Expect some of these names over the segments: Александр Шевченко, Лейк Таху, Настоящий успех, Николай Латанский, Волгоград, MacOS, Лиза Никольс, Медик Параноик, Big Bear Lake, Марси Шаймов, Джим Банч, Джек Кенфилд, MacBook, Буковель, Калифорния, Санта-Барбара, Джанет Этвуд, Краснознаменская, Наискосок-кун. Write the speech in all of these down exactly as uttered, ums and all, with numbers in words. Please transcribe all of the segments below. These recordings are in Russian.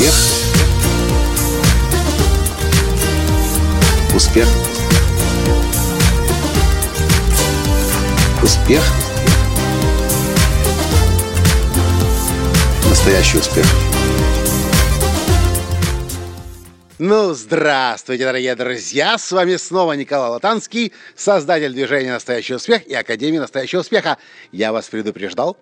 Успех. Успех. Успех. Настоящий успех. Ну, здравствуйте, дорогие друзья! С вами снова Николай Латанский, создатель движения «Настоящий успех» и Академии «Настоящего успеха». Я вас предупреждал,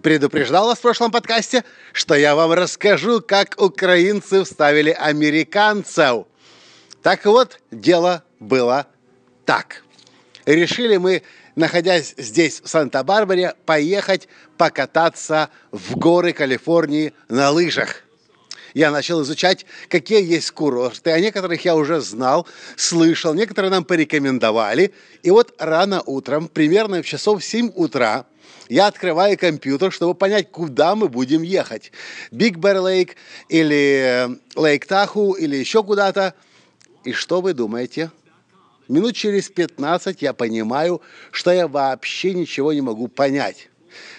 предупреждал вас в прошлом подкасте, что я вам расскажу, как украинцы вставили американцев. Так вот, дело было так. Решили мы, находясь здесь, в Санта-Барбаре, поехать покататься в горы Калифорнии на лыжах. Я начал изучать, какие есть курорты, о некоторых я уже знал, слышал, некоторые нам порекомендовали. И вот рано утром, примерно в часов семь утра, я открываю компьютер, чтобы понять, куда мы будем ехать. Big Bear Lake или Лейк Таху или еще куда-то. И что вы думаете? Минут через пятнадцать я понимаю, что я вообще ничего не могу понять.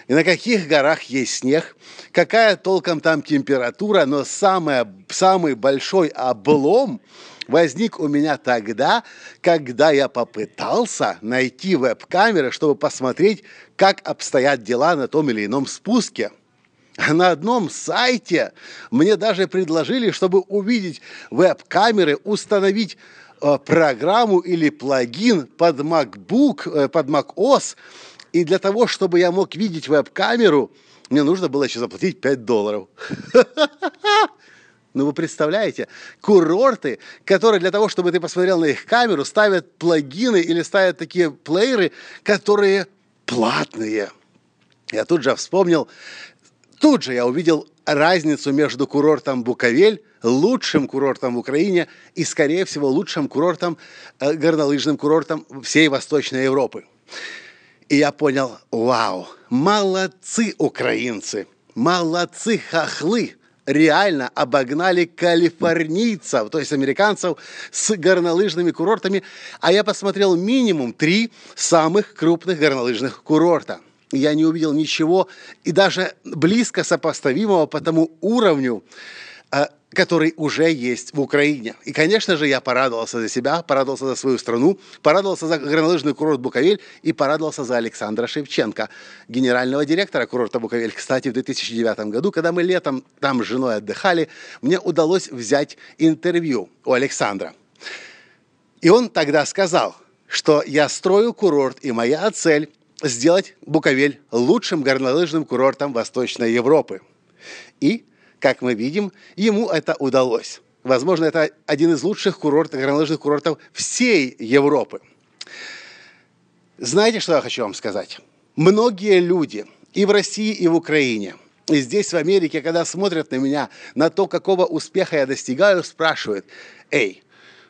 И на каких горах есть снег, какая толком там температура, но самое, самый большой облом возник у меня тогда, когда я попытался найти веб-камеры, чтобы посмотреть, как обстоят дела на том или ином спуске. На одном сайте мне даже предложили, чтобы увидеть веб-камеры, установить э, программу или плагин под MacBook, э, под MacOS. И для того, чтобы я мог видеть веб-камеру, мне нужно было еще заплатить пять долларов. Ну, вы представляете, курорты, которые для того, чтобы ты посмотрел на их камеру, ставят плагины или ставят такие плееры, которые платные. Я тут же вспомнил, тут же я увидел разницу между курортом Буковель, лучшим курортом в Украине и, скорее всего, лучшим курортом, горнолыжным курортом всей Восточной Европы. И я понял, вау, молодцы украинцы, молодцы хохлы, реально обогнали калифорнийцев, то есть американцев с горнолыжными курортами. А я посмотрел минимум три самых крупных горнолыжных курорта. Я не увидел ничего и даже близко сопоставимого по тому уровню, который уже есть в Украине. И, конечно же, я порадовался за себя, порадовался за свою страну, порадовался за горнолыжный курорт Буковель и порадовался за Александра Шевченко, генерального директора курорта Буковель. Кстати, в две тысячи девятом году, когда мы летом там с женой отдыхали, мне удалось взять интервью у Александра. И он тогда сказал, что я строю курорт, и моя цель – сделать Буковель лучшим горнолыжным курортом Восточной Европы. И как мы видим, ему это удалось. Возможно, это один из лучших курортов, горнолыжных курортов всей Европы. Знаете, что я хочу вам сказать? Многие люди и в России, и в Украине, и здесь, в Америке, когда смотрят на меня, на то, какого успеха я достигаю, спрашивают: «Эй,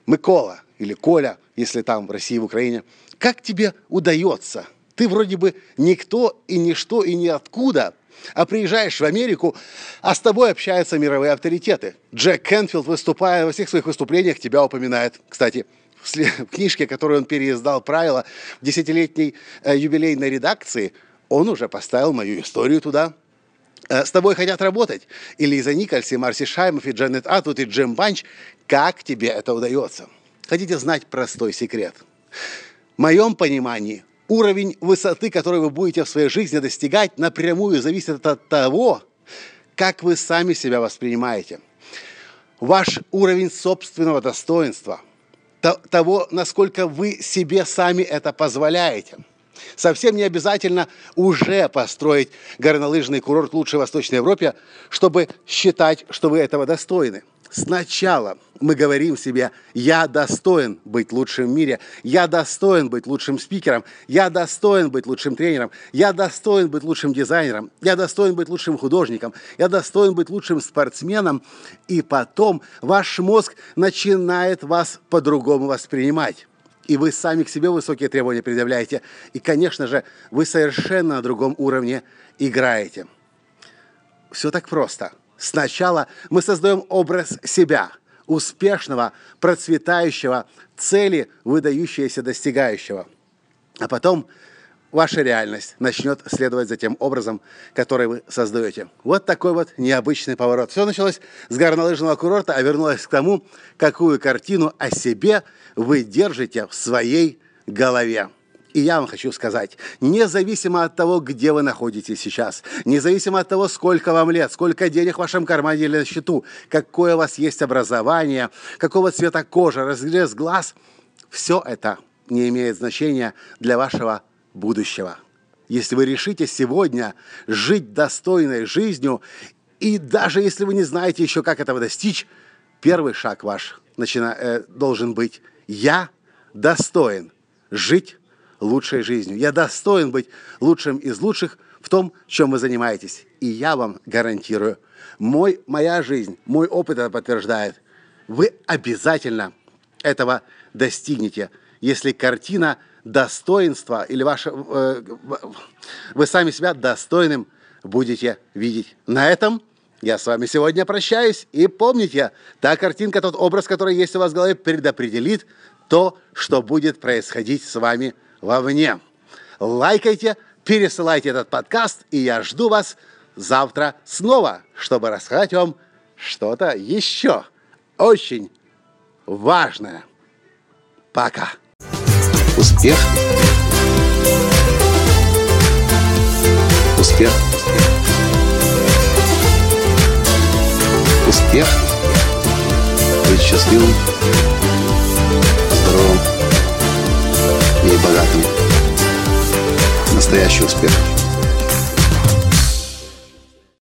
Микола или Коля, если там в России, в Украине, как тебе удается? Ты вроде бы никто и ничто и ниоткуда». А приезжаешь в Америку, а с тобой общаются мировые авторитеты. Джек Кенфилд, выступая во всех своих выступлениях, тебя упоминает. Кстати, в книжке, которую он переиздал «Правила» в десятилетней э, юбилейной редакции, он уже поставил мою историю туда. Э, с тобой хотят работать. И Лиза Никольс, и Марси Шаймов, и Джанет Этвуд, и Джим Банч. Как тебе это удается? Хотите знать простой секрет? В моем понимании, уровень высоты, который вы будете в своей жизни достигать, напрямую зависит от того, как вы сами себя воспринимаете. Ваш уровень собственного достоинства, того, насколько вы себе сами это позволяете. Совсем не обязательно уже построить горнолыжный курорт лучшей в Восточной Европе, чтобы считать, что вы этого достойны. Сначала мы говорим себе: я достоин быть лучшим в мире, я достоин быть лучшим спикером, я достоин быть лучшим тренером, я достоин быть лучшим дизайнером, я достоин быть лучшим художником, я достоин быть лучшим спортсменом. И потом ваш мозг начинает вас по-другому воспринимать. И вы сами к себе высокие требования предъявляете. И, конечно же, вы совершенно на другом уровне играете. Все так просто. Сначала мы создаем образ себя, успешного, процветающего, цели выдающегося достигающего. А потом ваша реальность начнет следовать за тем образом, который вы создаете. Вот такой вот необычный поворот. Все началось с горнолыжного курорта, а вернулось к тому, какую картину о себе вы держите в своей голове. И я вам хочу сказать, независимо от того, где вы находитесь сейчас, независимо от того, сколько вам лет, сколько денег в вашем кармане или на счету, какое у вас есть образование, какого цвета кожа, разрез глаз, все это не имеет значения для вашего будущего. Если вы решите сегодня жить достойной жизнью, и даже если вы не знаете еще, как этого достичь, первый шаг ваш начина- э, должен быть: я достоин жить лучшей жизнью. Я достоин быть лучшим из лучших в том, чем вы занимаетесь. И я вам гарантирую, мой, моя жизнь, мой опыт это подтверждает. Вы обязательно этого достигнете, если картина достоинства или ваше, э, вы сами себя достойным будете видеть. На этом я с вами сегодня прощаюсь. И помните, та картинка, тот образ, который есть у вас в голове, предопределит то, что будет происходить с вами вовне. Лайкайте, пересылайте этот подкаст, и я жду вас завтра снова, чтобы рассказать вам что-то еще очень важное. Пока! Успех! Успех! Успех! Быть счастливым, здоровым и богатым. Настоящий успех!